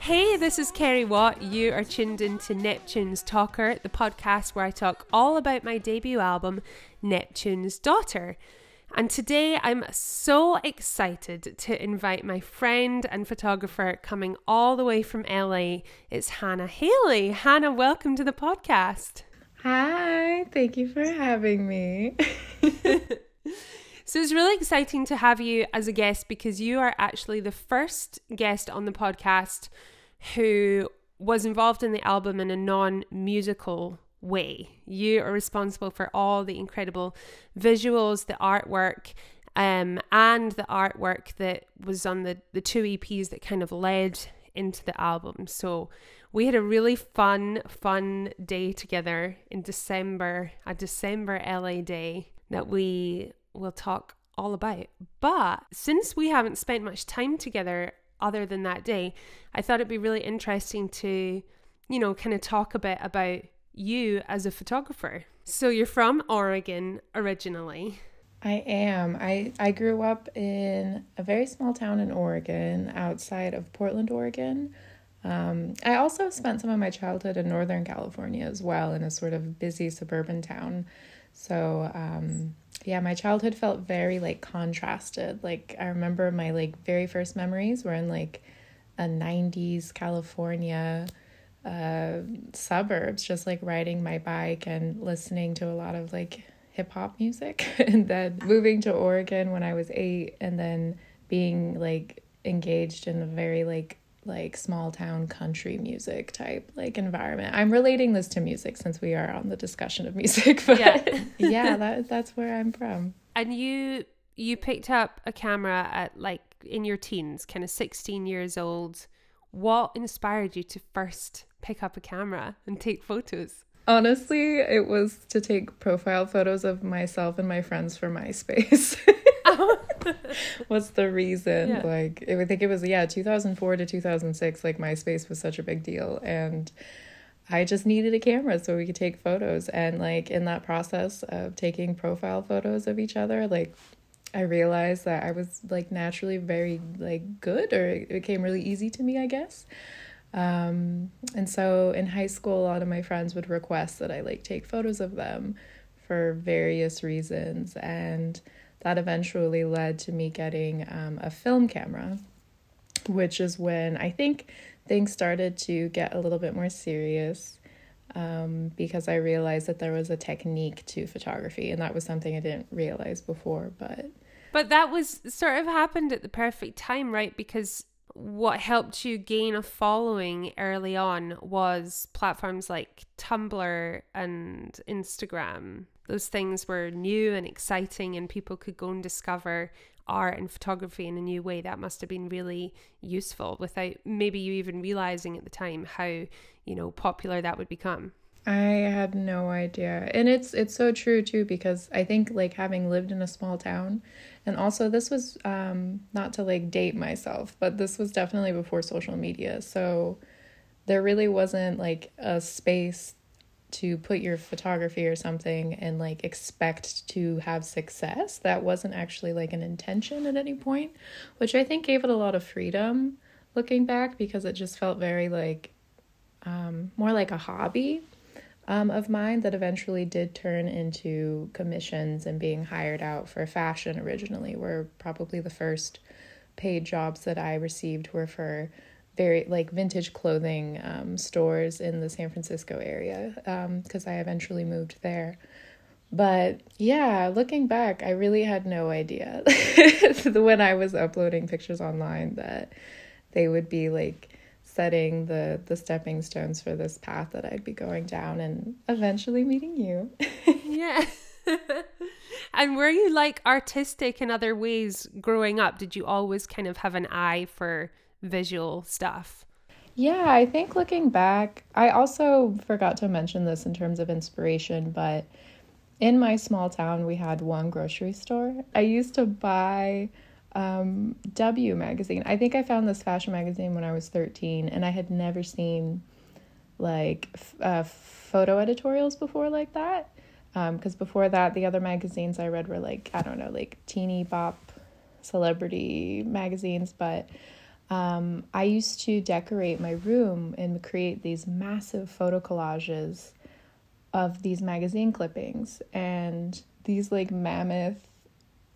Hey, this is Kerry Watt. You are tuned into Neptune's Talker, the podcast where I talk all about my debut album, Neptune's Daughter. And today I'm so excited to invite my friend and photographer coming all the way from LA. It's Hannah Haley. Hannah, welcome to the podcast. Hi, thank you for having me. So it's really exciting to have you as a guest because you are actually the first guest on the podcast who was involved in the album in a non-musical way. You are responsible for all the incredible visuals, the artwork, and the artwork that was on the two EPs that kind of led into the album. So we had a really fun day together in December, a December LA day that we will talk all about. But since we haven't spent much time together other than that day, I thought it'd be really interesting to, you know, kind of talk a bit about you as a photographer. So you're from Oregon originally. I am. I grew up in a very small town in Oregon outside of Portland, Oregon. I also spent some of my childhood in Northern California as well, in a sort of busy suburban town. So, yeah, my childhood felt very contrasted. I remember my very first memories were in a 90s California suburbs, just riding my bike and listening to a lot of hip hop music, and then moving to Oregon when I was 8, and then being engaged in a very small town country music type environment. I'm relating this to music since we are on the discussion of music, but yeah that's where I'm from. And you picked up a camera at in your teens, kind of 16 years old. What inspired you to first pick up a camera and take photos? Honestly, it was to take profile photos of myself and my friends for MySpace. What's the reason? Yeah. I think it was 2004 to 2006. MySpace was such a big deal, and I just needed a camera so we could take photos. And in that process of taking profile photos of each other, I realized that I was naturally very good, or it became really easy to me, I guess. And so in high school, a lot of my friends would request that I take photos of them for various reasons, and that eventually led to me getting a film camera, which is when I think things started to get a little bit more serious, because I realized that there was a technique to photography, and that was something I didn't realize before. But that was sort of happened at the perfect time, right? Because what helped you gain a following early on was platforms like Tumblr and Instagram. Those things were new and exciting, and people could go and discover art and photography in a new way. That must have been really useful without maybe you even realizing at the time how, popular that would become. I had no idea. And it's so true too, because I think having lived in a small town, and also this was not to date myself, but this was definitely before social media. So there really wasn't a space to put your photography or something and expect to have success. That wasn't actually an intention at any point, which I think gave it a lot of freedom looking back, because it just felt very more like a hobby of mine that eventually did turn into commissions and being hired out for fashion. Originally were probably the first paid jobs that I received were for very vintage clothing stores in the San Francisco area, because I eventually moved there. But yeah, looking back, I really had no idea when I was uploading pictures online that they would be setting the stepping stones for this path that I'd be going down and eventually meeting you. Yeah. And were you artistic in other ways growing up? Did you always kind of have an eye for visual stuff? Yeah, I think looking back, I also forgot to mention this in terms of inspiration, but in my small town, we had one grocery store. I used to buy W magazine. I think I found this fashion magazine when I was 13, and I had never seen like photo editorials before like that, because before that the other magazines I read were like, I don't know, like teeny bop celebrity magazines. But I used to decorate my room and create these massive photo collages of these magazine clippings, and these like mammoth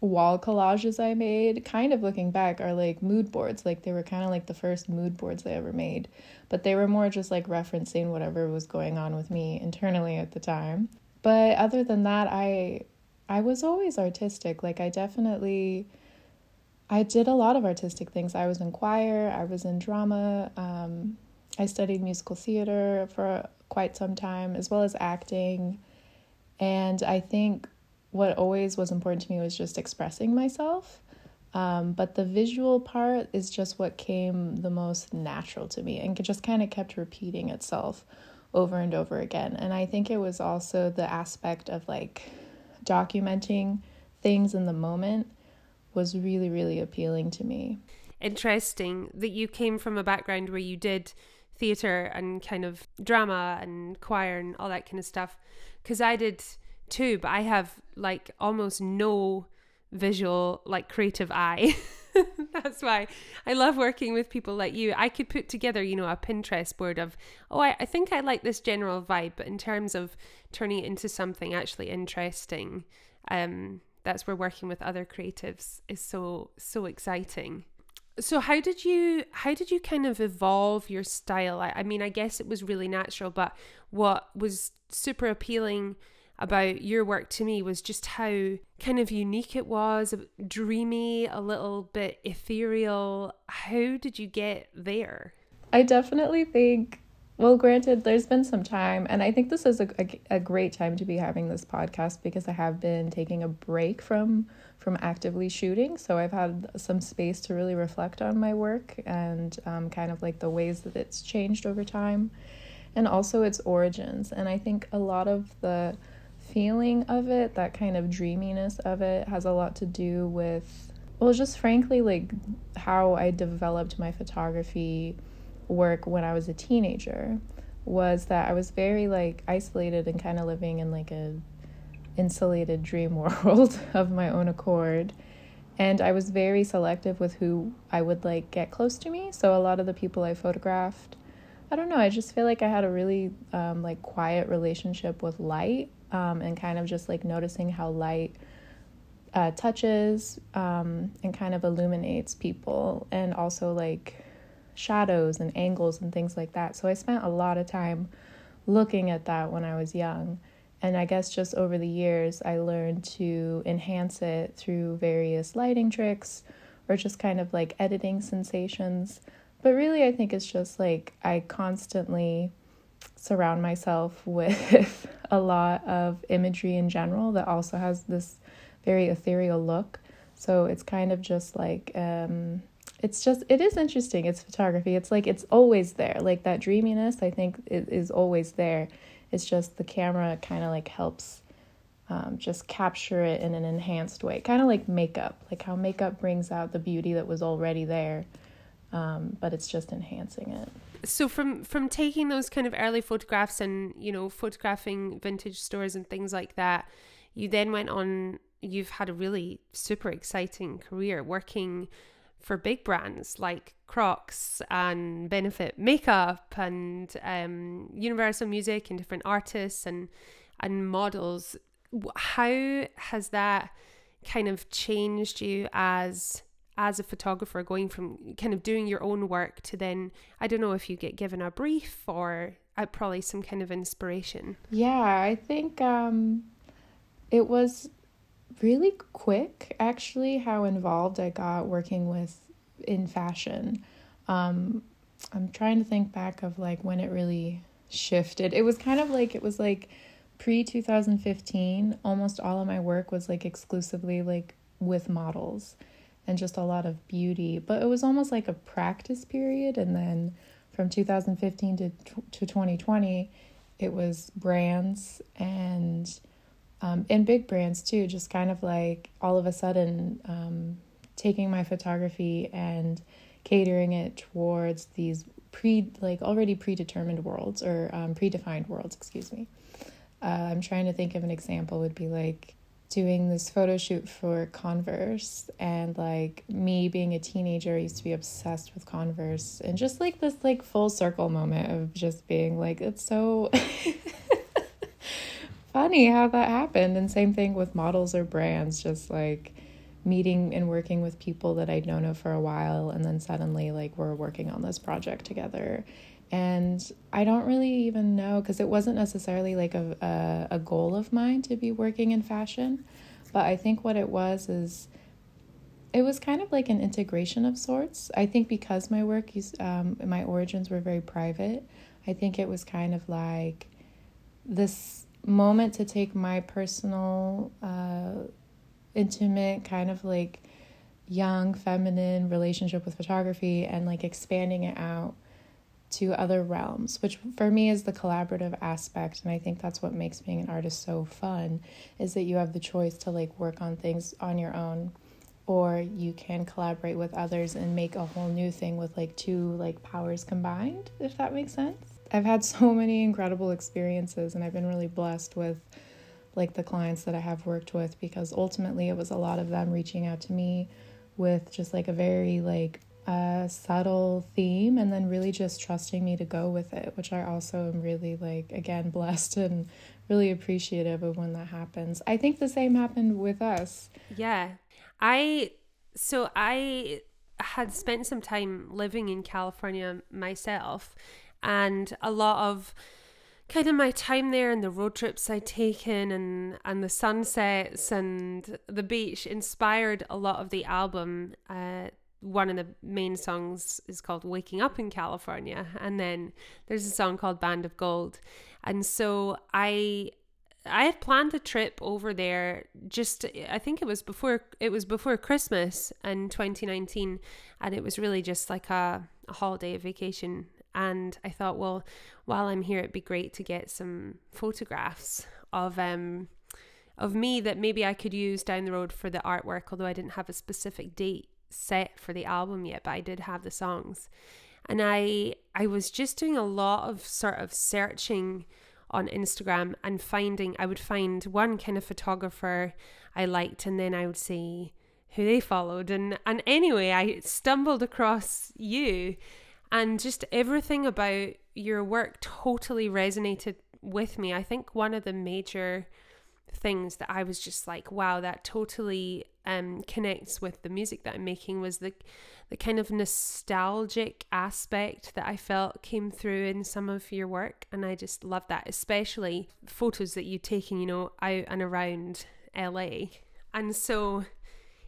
wall collages I made, kind of looking back, are like mood boards. Like they were kind of like the first mood boards I ever made, but they were more just like referencing whatever was going on with me internally at the time. But other than that, I was always artistic. Like I did a lot of artistic things. I was in choir, I was in drama, I studied musical theater for quite some time, as well as acting. And I think what always was important to me was just expressing myself. But the visual part is just what came the most natural to me and just kind of kept repeating itself over and over again. And I think it was also the aspect of like documenting things in the moment was really, really appealing to me. Interesting that you came from a background where you did theater and kind of drama and choir and all that kind of stuff, because I did too, but I have like almost no visual, like creative eye. That's why I love working with people like you. I could put together, you know, a Pinterest board of, oh, I think I like this general vibe, but in terms of turning it into something actually interesting, that's where working with other creatives is so exciting. So how did you kind of evolve your style? I mean, I guess it was really natural, but what was super appealing about your work to me was just how kind of unique it was, dreamy, a little bit ethereal. How did you get there? I definitely think, well, granted, there's been some time, and I think this is a great time to be having this podcast because I have been taking a break from actively shooting. So I've had some space to really reflect on my work and kind of like the ways that it's changed over time and also its origins. And I think a lot of the feeling of it, that kind of dreaminess of it, has a lot to do with, well, just frankly, like how I developed my photography work when I was a teenager, was that I was very like isolated and kind of living in like a insulated dream world of my own accord. And I was very selective with who I would like get close to me. So a lot of the people I photographed, I don't know, I just feel like I had a really like quiet relationship with light. And kind of just like noticing how light touches and kind of illuminates people, and also like shadows and angles and things like that. So I spent a lot of time looking at that when I was young. And I guess just over the years, I learned to enhance it through various lighting tricks or just kind of like editing sensations. But really, I think it's just like I constantly surround myself with a lot of imagery in general that also has this very ethereal look. So it's kind of just like, it is interesting. It's photography. It's like, it's always there. Like that dreaminess, I think it is always there. It's just the camera kind of like helps just capture it in an enhanced way. Kind of like makeup, like how makeup brings out the beauty that was already there. But it's just enhancing it. So from taking those kind of early photographs and, you know, photographing vintage stores and things like that, you then went on, you've had a really super exciting career working for big brands like Crocs and Benefit Makeup and Universal Music and different artists and models. How has that kind of changed you as a photographer, going from kind of doing your own work to then, I don't know if you get given a brief or probably some kind of inspiration? Yeah, I think it was really quick, actually, how involved I got working in fashion. I'm trying to think back of like when it really shifted. It was kind of like, it was like pre-2015, almost all of my work was like exclusively like with models and just a lot of beauty. But it was almost like a practice period. And then from 2015 to 2020, it was brands and big brands too, just kind of like all of a sudden taking my photography and catering it towards these already predetermined worlds, or predefined worlds, excuse me. I'm trying to think of an example. Would be like doing this photo shoot for Converse, and like me being a teenager, I used to be obsessed with Converse, and just like this like full circle moment of just being like, it's so funny how that happened. And same thing with models or brands, just like meeting and working with people that I'd known of for a while, and then suddenly like we're working on this project together. And I don't really even know, because it wasn't necessarily like a goal of mine to be working in fashion, but I think what it was is it was kind of like an integration of sorts. I think because my work, my origins were very private, I think it was kind of like this moment to take my personal, intimate kind of like young feminine relationship with photography and like expanding it out to other realms, which for me is the collaborative aspect. And I think that's what makes being an artist so fun, is that you have the choice to like work on things on your own, or you can collaborate with others and make a whole new thing with like two like powers combined, if that makes sense. I've had so many incredible experiences, and I've been really blessed with like the clients that I have worked with, because ultimately it was a lot of them reaching out to me with just like a very like subtle theme, and then really just trusting me to go with it, which I also am really like, again, blessed and really appreciative of when that happens. I think the same happened with us. Yeah. I had spent some time living in California myself, and a lot of kind of my time there and the road trips I'd taken and the sunsets and the beach inspired a lot of the album. One of the main songs is called Waking Up in California, and then there's a song called Band of Gold. And so I had planned a trip over there, just I think it was before Christmas in 2019, and it was really just like a holiday, a vacation. And I thought, well, while I'm here, it'd be great to get some photographs of me that maybe I could use down the road for the artwork, although I didn't have a specific date set for the album yet, but I did have the songs. And I was just doing a lot of sort of searching on Instagram and I would find one kind of photographer I liked, and then I would see who they followed, and anyway, I stumbled across you, and just everything about your work totally resonated with me. I think one of the major things that I was just like, wow, that totally connects with the music that I'm making, was the kind of nostalgic aspect that I felt came through in some of your work. And I just love that, especially photos that you've taken, you know, out and around LA. And so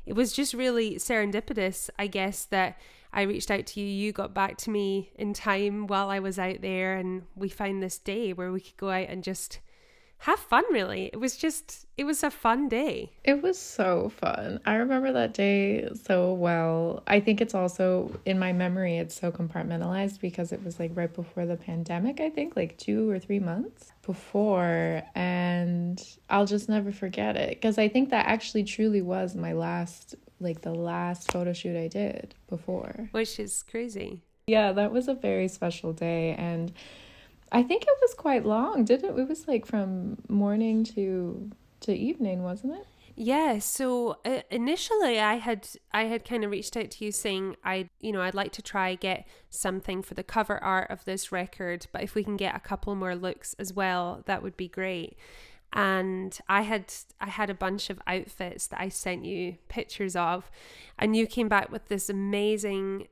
it was just really serendipitous, I guess, that I reached out to you, you got back to me in time while I was out there, and we found this day where we could go out and just have fun, really. It was a fun day. It was so fun. I remember that day so well. I think it's also, in my memory, it's so compartmentalized, because it was like right before the pandemic, I think, like 2 or 3 months before. And I'll just never forget it, because I think that actually truly was my last photo shoot I did before. Which is crazy. Yeah, that was a very special day. And I think it was quite long, didn't it? It was like from morning to evening, wasn't it? Yeah. So initially, I had kind of reached out to you saying I'd like to try get something for the cover art of this record, but if we can get a couple more looks as well, that would be great. And I had a bunch of outfits that I sent you pictures of, and you came back with this amazing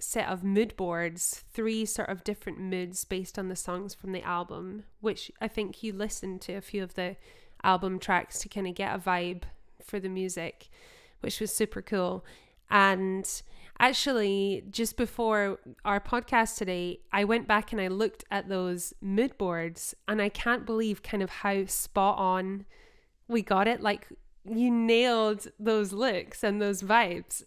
set of mood boards, 3 sort of different moods based on the songs from the album, which I think you listened to a few of the album tracks to kind of get a vibe for the music, which was super cool. And actually, just before our podcast today, I went back and I looked at those mood boards, and I can't believe kind of how spot on we got it. Like, you nailed those looks and those vibes.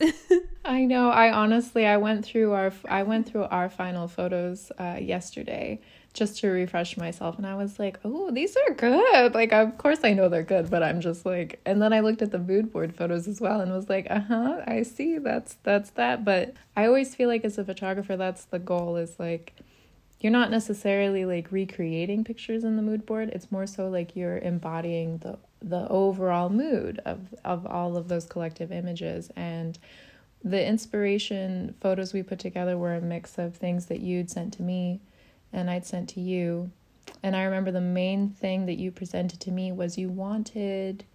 I know. I honestly, I went through our final photos yesterday just to refresh myself. And I was like, oh, these are good. Like, of course I know they're good, but I'm just like, and then I looked at the mood board photos as well and was like, I see, that's that. But I always feel like as a photographer, that's the goal, is like, you're not necessarily like recreating pictures in the mood board. It's more so like you're embodying the overall mood of all of those collective images. And the inspiration photos we put together were a mix of things that you'd sent to me and I'd sent to you. And I remember the main thing that you presented to me was you wanted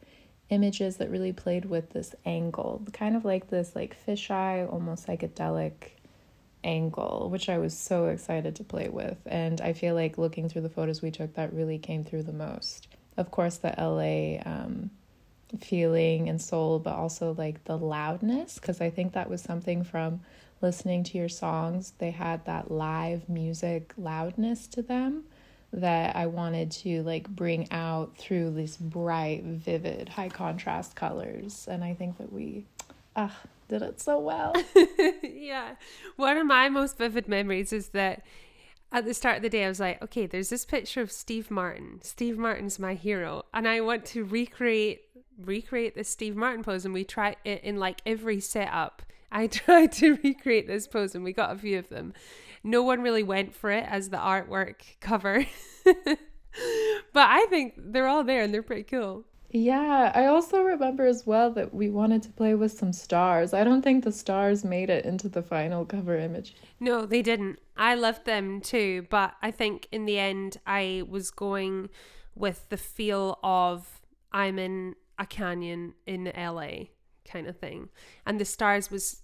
images that really played with this angle, kind of like this like fisheye, almost psychedelic angle, which I was so excited to play with. And I feel like looking through the photos we took, that really came through the most. Of course, the LA feeling and soul, but also like the loudness, because I think that was something from listening to your songs. They had that live music loudness to them that I wanted to like bring out through these bright, vivid, high contrast colors. And I think that we did it so well. Yeah. One of my most vivid memories is that at the start of the day, I was like, okay, there's this picture of Steve Martin. Steve Martin's my hero. And I want to recreate this Steve Martin pose. And we try it in like every setup. I tried to recreate this pose and we got a few of them. No one really went for it as the artwork cover. But I think they're all there and they're pretty cool. Yeah, I also remember as well that we wanted to play with some stars. I don't think the stars made it into the final cover image. No, they didn't. I loved them too, but I think in the end I was going with the feel of I'm in a canyon in LA kind of thing. And the stars was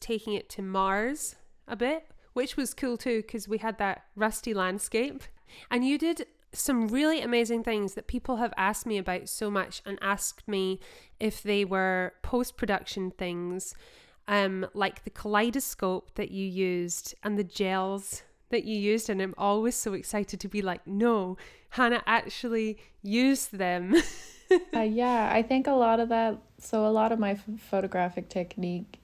taking it to Mars a bit, which was cool too because we had that rusty landscape. And you did some really amazing things that people have asked me about so much and asked me if they were post-production things, like the kaleidoscope that you used and the gels that you used. And I'm always so excited to be like, no, Hannah actually used them. Yeah, I think a lot of that. So a lot of my photographic technique,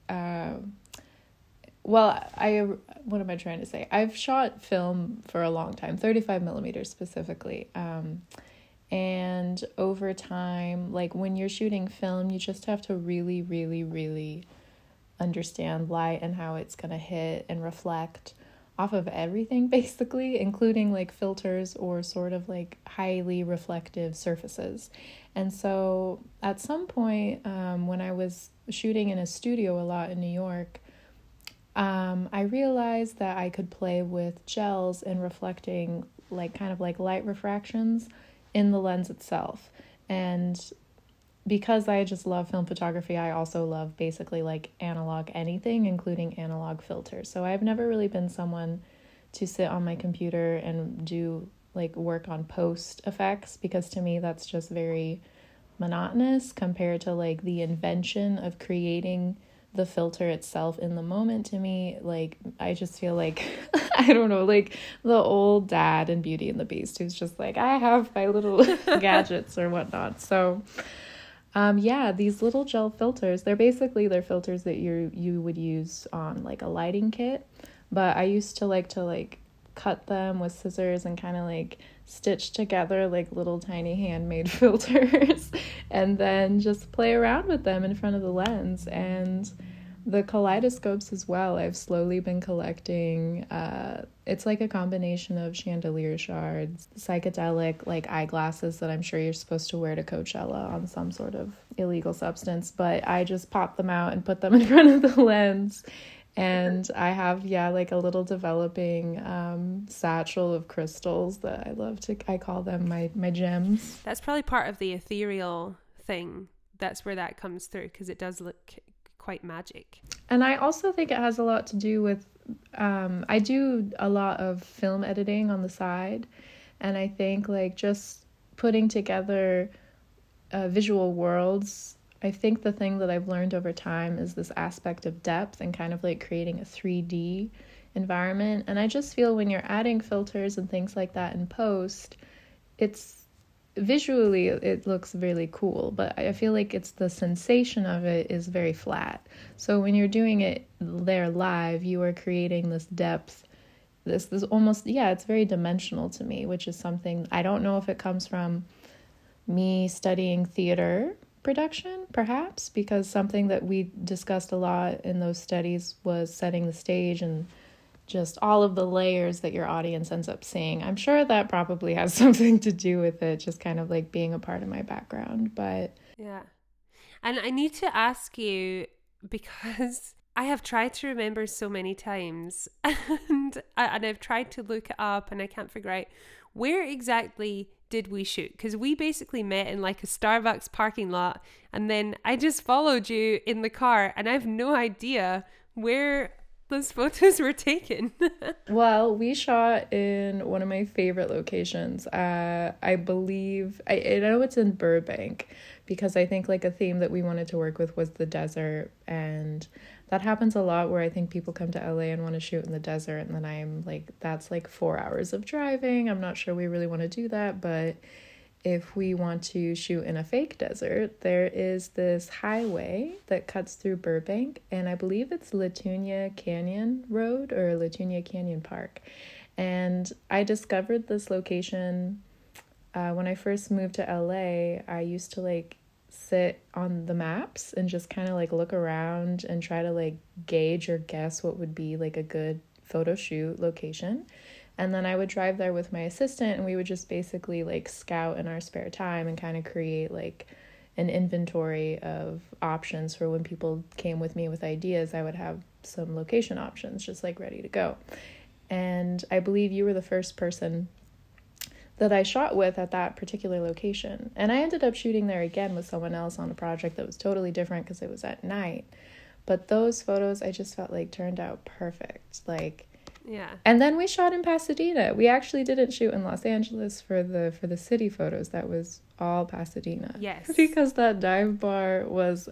what am I trying to say? I've shot film for a long time, 35 millimeters specifically. And over time, like when you're shooting film, you just have to really, really, really understand light and how it's going to hit and reflect off of everything basically, including like filters or sort of like highly reflective surfaces. And so at some point, when I was shooting in a studio a lot in New York, I realized that I could play with gels and reflecting like kind of like light refractions in the lens itself. And because I just love film photography, I also love basically like analog anything, including analog filters. So I've never really been someone to sit on my computer and do like work on post effects, because to me that's just very monotonous compared to like the invention of creating the filter itself in the moment. To me, like, I just feel like, I don't know, like the old dad in Beauty and the Beast who's just like, I have my little gadgets or whatnot. So yeah, these little gel filters, they're filters that you would use on like a lighting kit, but I used to cut them with scissors and kind of like stitch together like little tiny handmade filters and then just play around with them in front of the lens. And the kaleidoscopes as well, I've slowly been collecting. It's like a combination of chandelier shards, psychedelic like eyeglasses that I'm sure you're supposed to wear to Coachella on some sort of illegal substance, but I just pop them out and put them in front of the lens. And I have, like a little developing satchel of crystals that I love to, I call them my gems. That's probably part of the ethereal thing. That's where that comes through, because it does look quite magic. And I also think it has a lot to do with, I do a lot of film editing on the side. And I think like just putting together visual worlds, I think the thing that I've learned over time is this aspect of depth and kind of like creating a 3D environment. And I just feel when you're adding filters and things like that in post, it's visually, it looks really cool, but I feel like it's the sensation of it is very flat. So when you're doing it there live, you are creating this depth this almost, yeah, it's very dimensional to me, which is something, I don't know if it comes from me studying theater production, perhaps, because something that we discussed a lot in those studies was setting the stage and just all of the layers that your audience ends up seeing. I'm sure that probably has something to do with it, just kind of like being a part of my background, but... Yeah. And I need to ask you, because I have tried to remember so many times and I've tried to look it up and I can't figure out, where exactly did we shoot? Because we basically met in like a Starbucks parking lot and then I just followed you in the car and I have no idea where those photos were taken. Well, we shot in one of my favorite locations. I believe, I know it's in Burbank, because I think like a theme that we wanted to work with was the desert. And that happens a lot where I think people come to LA and want to shoot in the desert. And then I'm like, that's like 4 hours of driving. I'm not sure we really want to do that. But if we want to shoot in a fake desert, there is this highway that cuts through Burbank, and I believe it's Latunia Canyon Road or Latunia Canyon Park. And I discovered this location when I first moved to LA. I used to like sit on the maps and just kind of like look around and try to like gauge or guess what would be like a good photo shoot location. And then I would drive there with my assistant and we would just basically like scout in our spare time and kind of create like an inventory of options for when people came with me with ideas. I would have some location options just like ready to go. And I believe you were the first person that I shot with at that particular location. And I ended up shooting there again with someone else on a project that was totally different because it was at night. But those photos I just felt like turned out perfect. Like, yeah. And then we shot in Pasadena. We actually didn't shoot in Los Angeles for the city photos. That was all Pasadena. Yes. Because that dive bar was,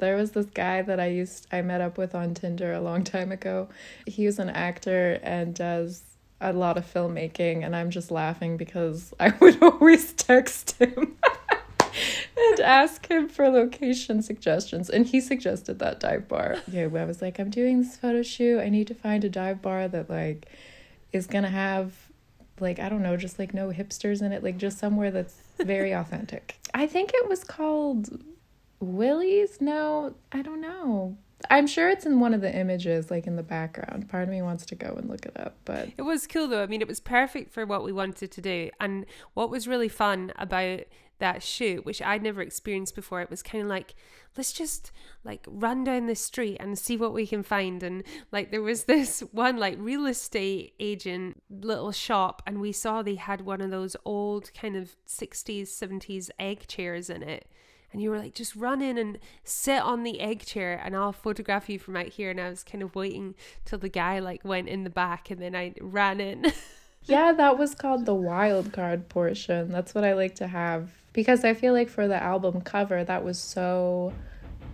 there was this guy that I met up with on Tinder a long time ago. He was an actor and does a lot of filmmaking. And I'm just laughing because I would always text him and ask him for location suggestions. And he suggested that dive bar. Yeah, I was like, I'm doing this photo shoot. I need to find a dive bar that like is going to have like, I don't know, just like no hipsters in it. Like just somewhere that's very authentic. I think it was called Willie's. No, I don't know. I'm sure it's in one of the images, like in the background. Part of me wants to go and look it up, but... It was cool though. I mean, it was perfect for what we wanted to do. And what was really fun about that shoot, which I'd never experienced before, it was kind of like, let's just like run down the street and see what we can find. And like there was this one like real estate agent little shop and we saw they had one of those old kind of 60s 70s egg chairs in it, and you were like, just run in and sit on the egg chair and I'll photograph you from out here. And I was kind of waiting till the guy like went in the back and then I ran in. Yeah, that was called the wild card portion. That's what I like to have. Because I feel like for the album cover, that was so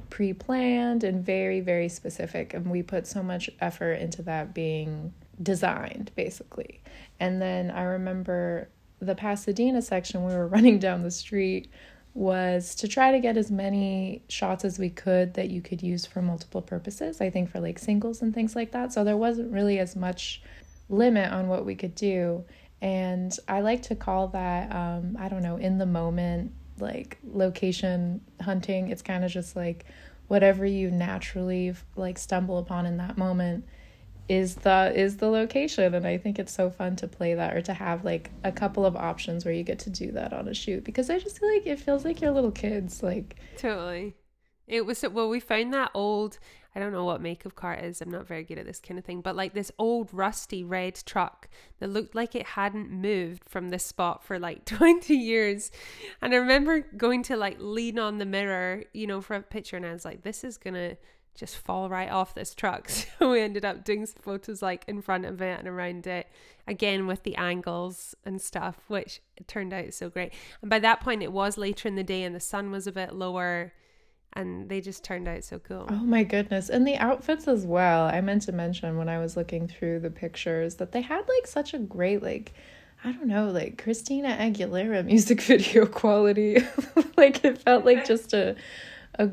pre-planned and very, very specific. And we put so much effort into that being designed, basically. And then I remember the Pasadena section, we were running down the street, was to try to get as many shots as we could that you could use for multiple purposes. I think for like singles and things like that. So there wasn't really as much limit on what we could do. And I like to call that, I don't know, in the moment, like location hunting. It's kind of just like whatever you naturally like stumble upon in that moment is the location. And I think it's so fun to play that or to have like a couple of options where you get to do that on a shoot, because I just feel like it feels like you're little kids. Like, totally. It was, well, we found that old, I don't know what make of car it is. I'm not very good at this kind of thing. But like this old rusty red truck that looked like it hadn't moved from this spot for like 20 years. And I remember going to like lean on the mirror, you know, for a picture. And I was like, this is going to just fall right off this truck. So we ended up doing some photos like in front of it and around it. Again, with the angles and stuff, which turned out so great. And by that point, it was later in the day and the sun was a bit lower. And they just turned out so cool. Oh my goodness. And the outfits as well. I meant to mention when I was looking through the pictures that they had like such a great, like, I don't know, like Christina Aguilera music video quality. Like it felt like just a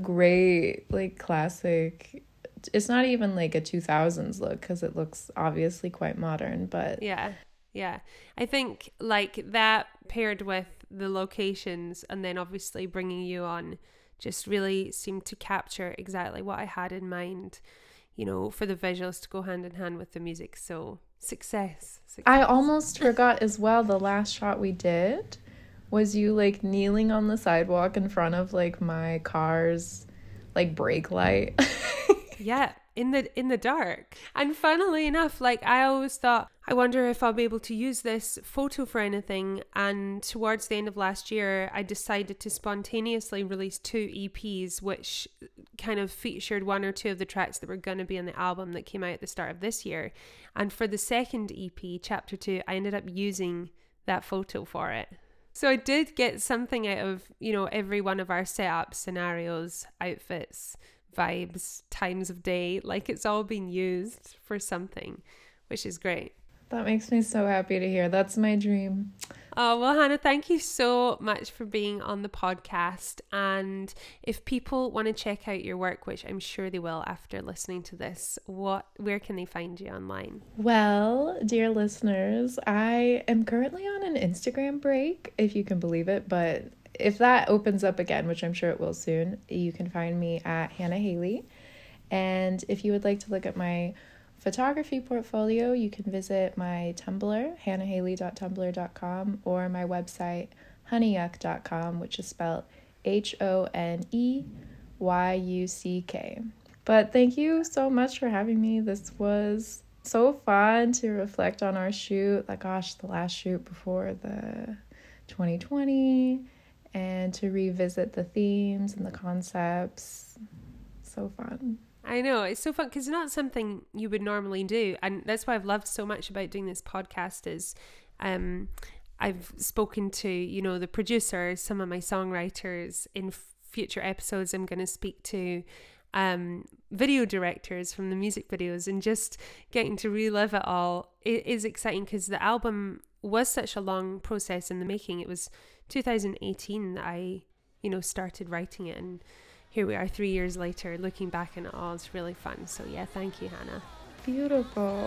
great, like classic it's not even like a 2000s look because it looks obviously quite modern, but yeah. I think like that paired with the locations and then obviously bringing you on just really seemed to capture exactly what I had in mind, you know, for the visuals to go hand in hand with the music. So success. I almost forgot as well, the last shot we did was you like kneeling on the sidewalk in front of like my car's like brake light. Yeah, in the dark. And funnily enough, like I always thought, I wonder if I'll be able to use this photo for anything. And towards the end of last year, I decided to spontaneously release 2 EPs, which kind of featured one or two of the tracks that were going to be on the album that came out at the start of this year. And for the second EP, Chapter 2, I ended up using that photo for it. So I did get something out of, you know, every one of our setup scenarios, outfits, vibes, times of day. Like it's all been used for something, which is great. That makes me so happy to hear. That's my dream. Oh, well, Hannah, thank you so much for being on the podcast. And if people want to check out your work, which I'm sure they will after listening to this, where can they find you online? Well, dear listeners, I am currently on an Instagram break, if you can believe it. But if that opens up again, which I'm sure it will soon, you can find me at Hannah Haley. And if you would like to look at my photography portfolio, you can visit my Tumblr, hannahaley.tumblr.com, or my website, honeyuck.com, which is spelled HONEYUCK. But thank you so much for having me. This was so fun to reflect on our shoot. Like, gosh, the last shoot before the 2020, and to revisit the themes and the concepts. So fun. I know, it's so fun because it's not something you would normally do, and that's why I've loved so much about doing this podcast is I've spoken to, you know, the producers, some of my songwriters. In future episodes I'm going to speak to video directors from the music videos, and just getting to relive it all, it is exciting because the album was such a long process in the making. It was 2018 that I, you know, started writing it, and here we are 3 years later looking back and all, it's really fun. So yeah, thank you, Hannah. Beautiful.